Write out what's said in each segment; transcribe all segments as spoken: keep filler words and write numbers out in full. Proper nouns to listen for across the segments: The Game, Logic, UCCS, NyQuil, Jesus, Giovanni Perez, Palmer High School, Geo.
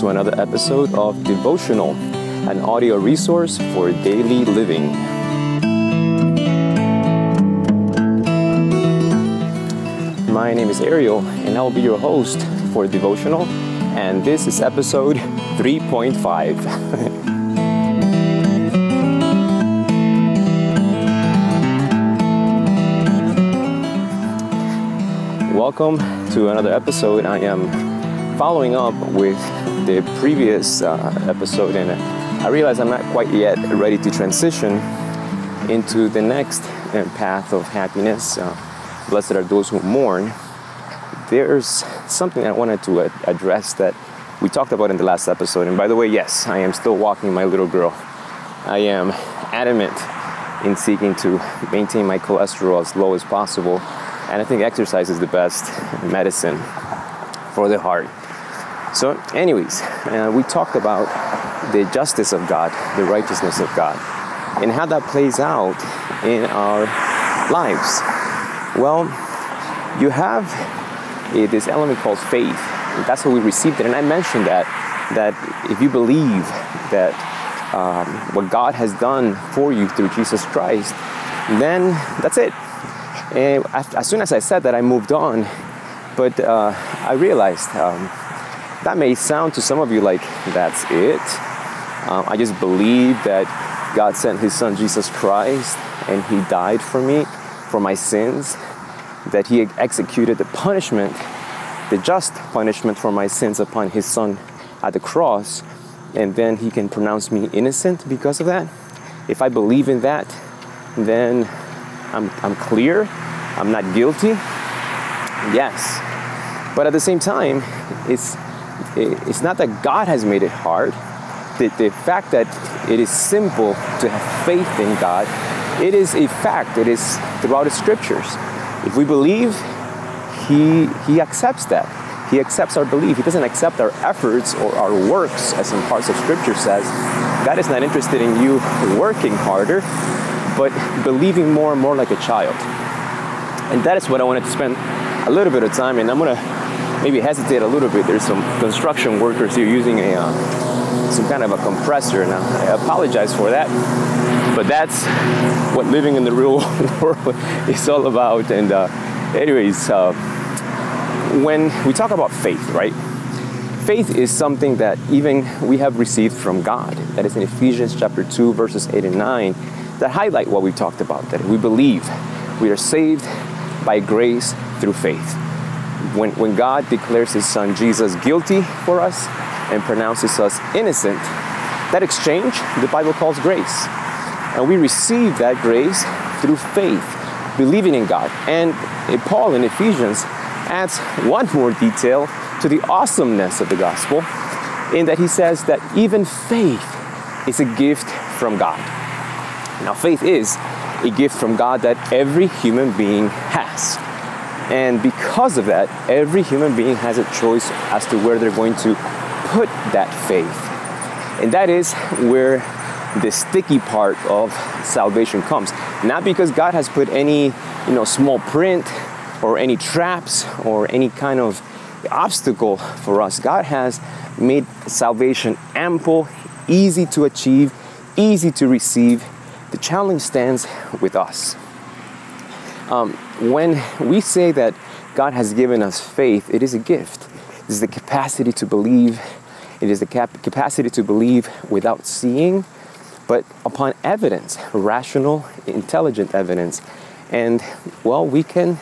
welcome to another episode of Devotional, an audio resource for daily living. My name is Ariel, and I'll be your host for Devotional, and this is episode three point five. Welcome to another episode. I am following up with the previous uh, episode, and I realize I'm not quite yet ready to transition into the next uh, path of happiness. Uh, blessed are those who mourn. There's something I wanted to uh, address that we talked about in the last episode. And by the way, yes, I am still walking my little girl. I am adamant in seeking to maintain my cholesterol as low as possible. And I think exercise is the best medicine for the heart. So anyways, uh, we talked about the justice of God, the righteousness of God, and how that plays out in our lives. Well, you have uh, this element called faith. That's how we received it. And I mentioned that, that if you believe that um, what God has done for you through Jesus Christ, then that's it. And as soon as I said that, I moved on, but uh, I realized um, that may sound to some of you like, that's it. Um, I just believe that God sent His Son, Jesus Christ, and He died for me, for my sins, that He executed the punishment, the just punishment for my sins upon His Son at the cross, and then He can pronounce me innocent because of that. If I believe in that, then I'm, I'm clear. I'm not guilty, yes, but at the same time, it's it's not that God has made it hard. The, the fact that it is simple to have faith in God, it is a fact. It is throughout the scriptures. If we believe, He He accepts that. He accepts our belief. He doesn't accept our efforts or our works, as some parts of scripture says. God is not interested in you working harder, but believing more and more like a child. And that is what I wanted to spend a little bit of time in. I'm going to maybe hesitate a little bit. There's some construction workers here using a uh, some kind of a compressor, and I apologize for that. But that's what living in the real world is all about. And uh, anyways, uh, when we talk about faith, right? Faith is something that even we have received from God. That is in Ephesians chapter two, verses eight and nine, that highlight what we talked about, that we believe we are saved by grace through faith. When when God declares His Son Jesus guilty for us and pronounces us innocent, that exchange the Bible calls grace. And we receive that grace through faith, believing in God. And Paul in Ephesians adds one more detail to the awesomeness of the gospel, in that he says that even faith is a gift from God. Now, faith is a gift from God that every human being has. And because of that, every human being has a choice as to where they're going to put that faith. And that is where the sticky part of salvation comes. Not because God has put any, you know, small print or any traps or any kind of obstacle for us. God has made salvation ample, easy to achieve, easy to receive. The challenge stands with us. Um, when we say that God has given us faith, it is a gift. It is the capacity to believe. It is the cap- capacity to believe without seeing, but upon evidence, rational, intelligent evidence. And well, we can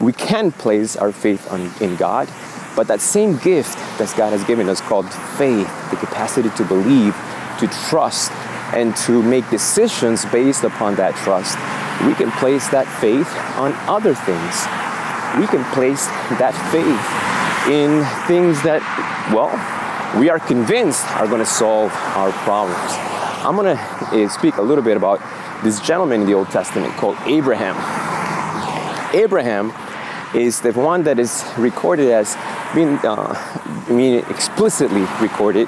we can place our faith on, in God, but that same gift that God has given us called faith, the capacity to believe, to trust, and to make decisions based upon that trust, we can place that faith on other things. We can place that faith in things that, well, we are convinced are going to solve our problems. I'm going to speak a little bit about this gentleman in the Old Testament called Abraham. Abraham is the one that is recorded as being, uh, I mean, explicitly recorded,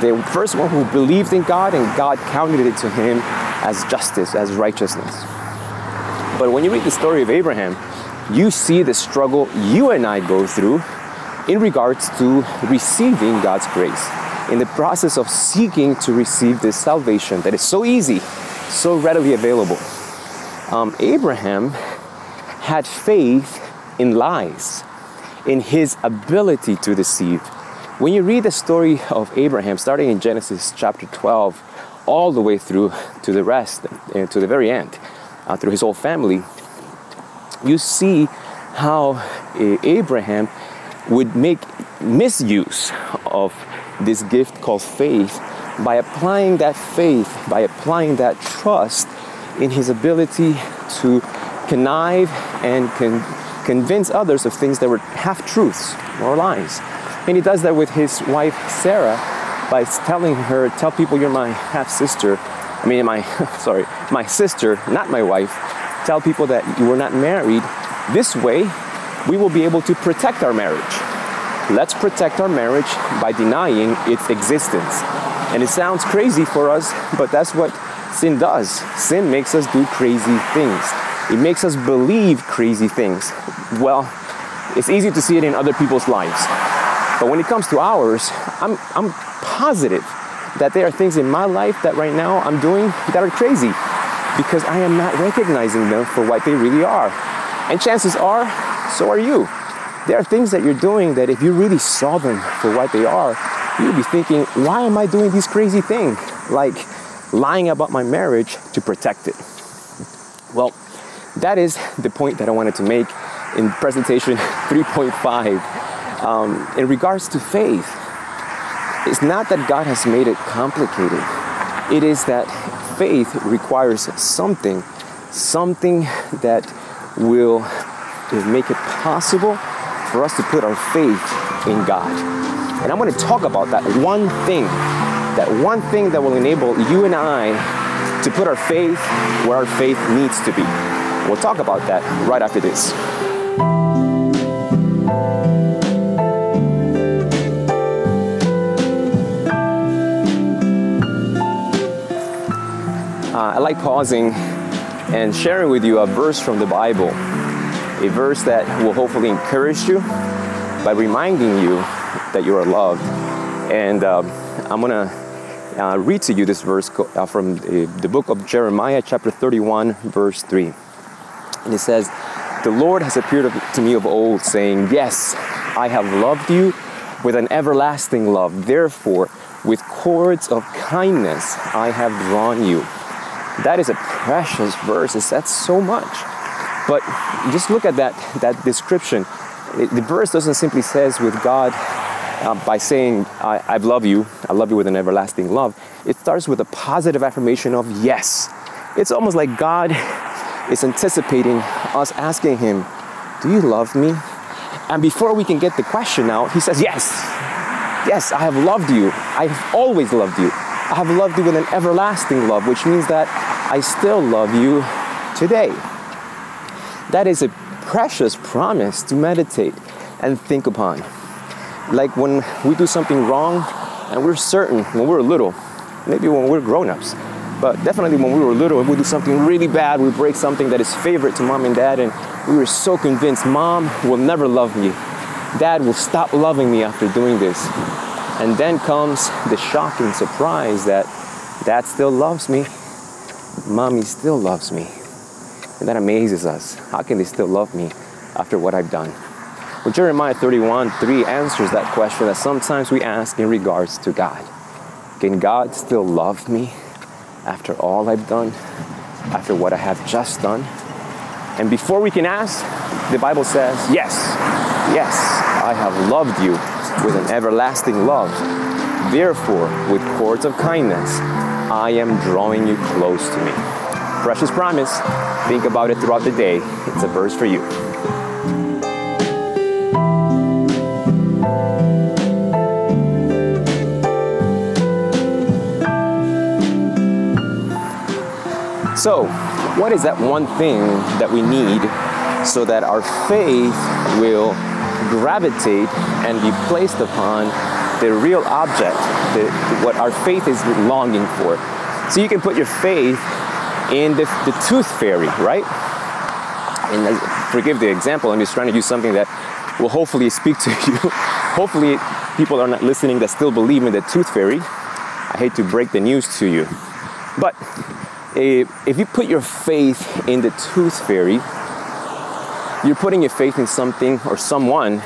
the first one who believed in God, and God counted it to him as justice, as righteousness. But when you read the story of Abraham, you see the struggle you and I go through in regards to receiving God's grace. in the process of seeking to receive this salvation that is so easy, so readily available. Um, Abraham had faith in lies, in his ability to deceive. When you read the story of Abraham, starting in Genesis chapter twelve, all the way through to the rest, uh, to the very end, uh, through his whole family, you see how uh, Abraham would make misuse of this gift called faith by applying that faith, by applying that trust in his ability to connive and con- convince others of things that were half-truths or lies. And he does that with his wife, Sarah, by telling her, tell people you're my half-sister, I mean my, sorry, my sister, not my wife. Tell people that you were not married. This way, we will be able to protect our marriage. Let's protect our marriage by denying its existence. And it sounds crazy for us, but that's what sin does. Sin makes us do crazy things. It makes us believe crazy things. Well, it's easy to see it in other people's lives. But when it comes to ours, I'm, I'm positive that there are things in my life that right now I'm doing that are crazy because I am not recognizing them for what they really are. And chances are, so are you. There are things that you're doing that if you really saw them for what they are, you'd be thinking, why am I doing this crazy thing? Like lying about my marriage to protect it. Well, that is the point that I wanted to make in presentation three point five. Um, in regards to faith, it's not that God has made it complicated. It is that faith requires something, something that will make it possible for us to put our faith in God. And I'm going to talk about that one thing, that one thing that will enable you and I to put our faith where our faith needs to be. We'll talk about that right after this. I like pausing and sharing with you a verse from the Bible, a verse that will hopefully encourage you by reminding you that you are loved. And uh, I'm going to uh, read to you this verse from the book of Jeremiah, chapter thirty-one, verse three. And it says, "The Lord has appeared to me of old, saying, yes, I have loved you with an everlasting love. Therefore, with cords of kindness, I have drawn you." That is a precious verse. It says so much. But just look at that, that description. It, the verse doesn't simply says with God uh, by saying, I, I love you. I love you with an everlasting love. It starts with a positive affirmation of yes. It's almost like God is anticipating us asking him, do you love me? And before we can get the question out, he says, yes. Yes, I have loved you. I have always loved you. I have loved you with an everlasting love, which means that I still love you today. That is a precious promise to meditate and think upon. Like when we do something wrong and we're certain when we're little, maybe when we're grown-ups, but definitely when we were little, if we do something really bad, we break something that is favorite to mom and dad, and we were so convinced mom will never love me. Dad will stop loving me after doing this. And then comes the shock and surprise that Dad still loves me, Mommy still loves me. And that amazes us. How can they still love me after what I've done? Well, Jeremiah thirty-one three answers that question that sometimes we ask in regards to God. Can God still love me after all I've done, after what I have just done? And before we can ask, the Bible says, yes, yes, I have loved you with an everlasting love. Therefore, with cords of kindness, I am drawing you close to me. Precious promise. Think about it throughout the day. It's a verse for you. So, what is that one thing that we need so that our faith will gravitate and be placed upon the real object, the, what our faith is longing for? So you can put your faith in the, the tooth fairy, right? And I, forgive the example, I'm just trying to use something that will hopefully speak to you. Hopefully people are not listening that still believe in the tooth fairy, I hate to break the news to you. But if you put your faith in the tooth fairy, you're putting your faith in something or someone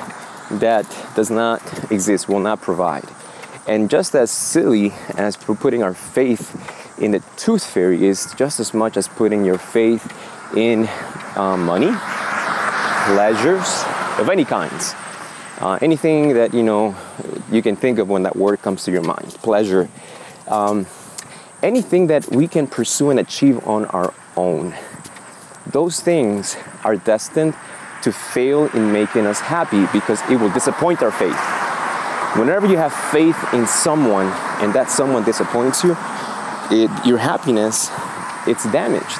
that does not exist, will not provide. And just as silly as putting our faith in the tooth fairy is just as much as putting your faith in uh, money, pleasures of any kinds. Uh, anything that, you know, you can think of when that word comes to your mind, pleasure. Um, anything that we can pursue and achieve on our own. Those things are destined to fail in making us happy because it will disappoint our faith. Whenever you have faith in someone and that someone disappoints you, it, your happiness, it's damaged.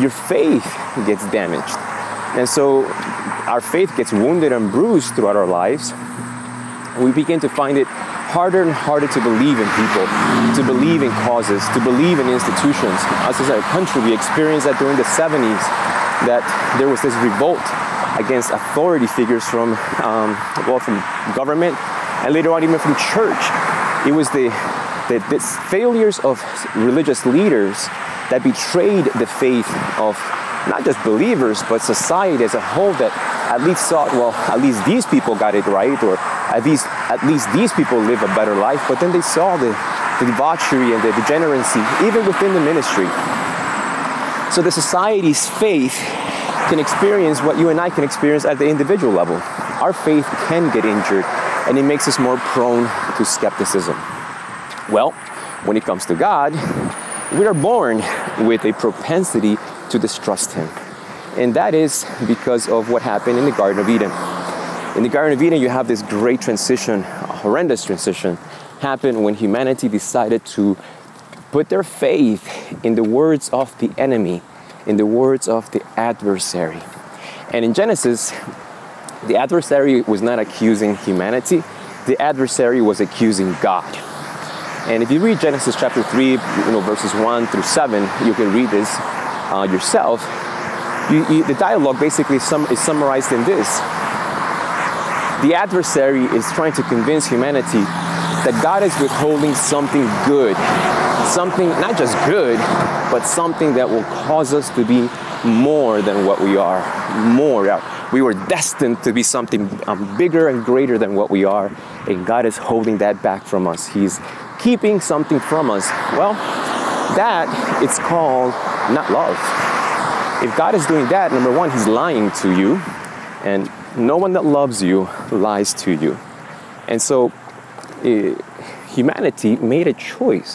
Your faith gets damaged. And so our faith gets wounded and bruised throughout our lives. We begin to find it harder and harder to believe in people, to believe in causes, to believe in institutions. Us as a country, we experienced that during the seventies, that there was this revolt against authority figures from, um, well, from government, and later on even from church. It was the, the, the failures of religious leaders that betrayed the faith of not just believers, but society as a whole, that at least thought, well, at least these people got it right, or at least at least these people live a better life. But then they saw the, the debauchery and the degeneracy, even within the ministry. So the society's faith can experience what you and I can experience at the individual level. Our faith can get injured, and it makes us more prone to skepticism. Well, when it comes to God, we are born with a propensity to distrust Him. And that is because of what happened in the Garden of Eden. In the Garden of Eden, you have this great transition, a horrendous transition, happened when humanity decided to put their faith in the words of the enemy, in the words of the adversary. And in Genesis, the adversary was not accusing humanity. The adversary was accusing God. And if you read Genesis chapter three, you know, verses one through seven, you can read this uh, yourself. You, you, the dialogue basically sum, is summarized in this. The adversary is trying to convince humanity that God is withholding something good. Something not just good, but something that will cause us to be more than what we are. More. We were destined to be something um, bigger and greater than what we are, and God is holding that back from us. He's keeping something from us. Well, that it's called not love. If God is doing that, number one, He's lying to you, and no one that loves you lies to you. And so uh, humanity made a choice.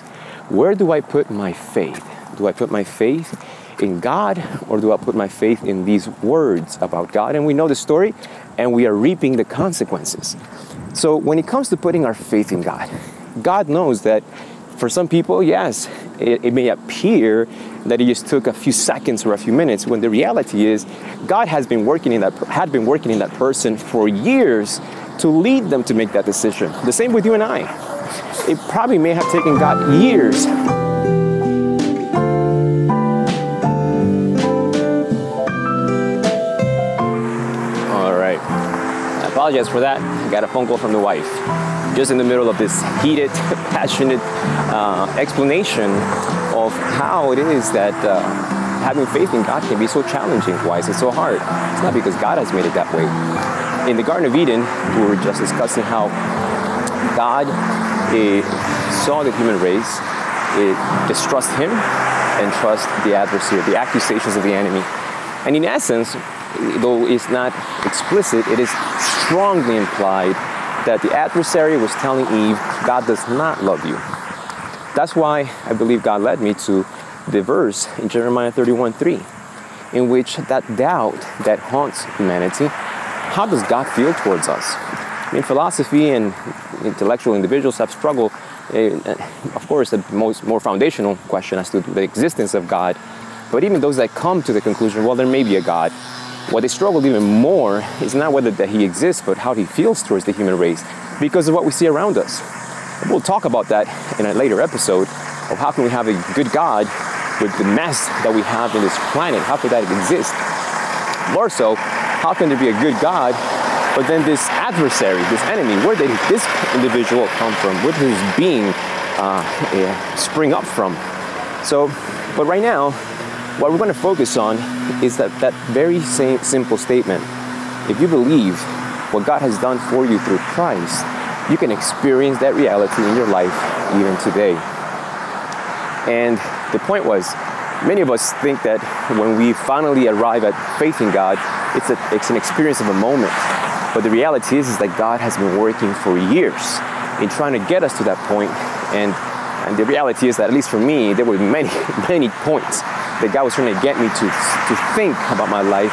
Where do I put my faith? Do I put my faith in God, or do I put my faith in these words about God? And we know the story, and we are reaping the consequences. So when it comes to putting our faith in God, God knows that for some people, yes, it, it may appear that it just took a few seconds or a few minutes, when the reality is God has been working in that had been working in that person for years to lead them to make that decision. The same with you and I. It probably may have taken God years. All right. I apologize for that. I got a phone call from the wife. Just in the middle of this heated, passionate uh, explanation of how it is that uh, having faith in God can be so challenging. Why is it so hard? It's not because God has made it that way. In the Garden of Eden, we were just discussing how God eh, saw the human race, eh, distrust Him, and trust the adversary, the accusations of the enemy. And in essence, though it's not explicit, it is strongly implied that the adversary was telling Eve, God does not love you. That's why I believe God led me to the verse in Jeremiah thirty-one three, in which that doubt that haunts humanity, how does God feel towards us? I mean, philosophy and intellectual individuals have struggled. Of course, the most more foundational question as to the existence of God. But even those that come to the conclusion, well, there may be a God, what they struggled even more is not whether that He exists, but how He feels towards the human race because of what we see around us. And we'll talk about that in a later episode of how can we have a good God with the mess that we have in this planet? How could that exist? More so, how can there be a good God But then this adversary, this enemy, where did this individual come from? Where did his being uh, yeah, spring up from? So, but right now, what we're going to focus on is that, that very same simple statement. If you believe what God has done for you through Christ, you can experience that reality in your life even today. And the point was, many of us think that when we finally arrive at faith in God, it's, a, it's an experience of a moment. But the reality is, is that God has been working for years in trying to get us to that point. And, and the reality is that, at least for me, there were many, many points that God was trying to get me to, to think about my life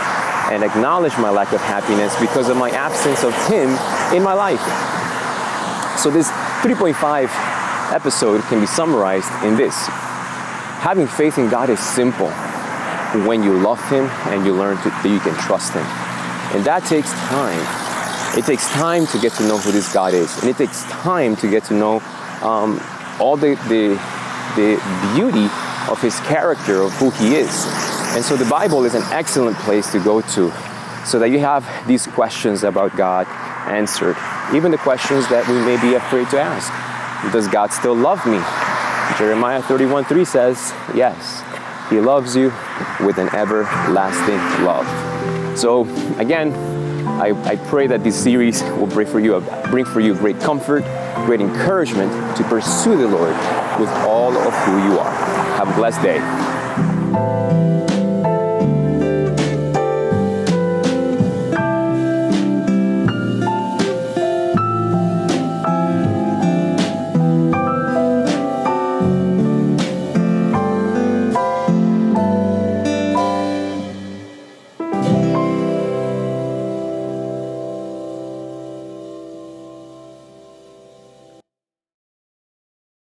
and acknowledge my lack of happiness because of my absence of Him in my life. So this three point five episode can be summarized in this. Having faith in God is simple when you love Him and you learn to, that you can trust Him. And that takes time. It takes time to get to know who this God is. And it takes time to get to know um, all the, the, the beauty of His character, of who He is. And so the Bible is an excellent place to go to so that you have these questions about God answered. Even the questions that we may be afraid to ask. Does God still love me? Jeremiah thirty-one three says, yes, He loves you with an everlasting love. So again, I, I pray that this series will bring for you a, bring for you great comfort, great encouragement to pursue the Lord with all of who you are. Have a blessed day.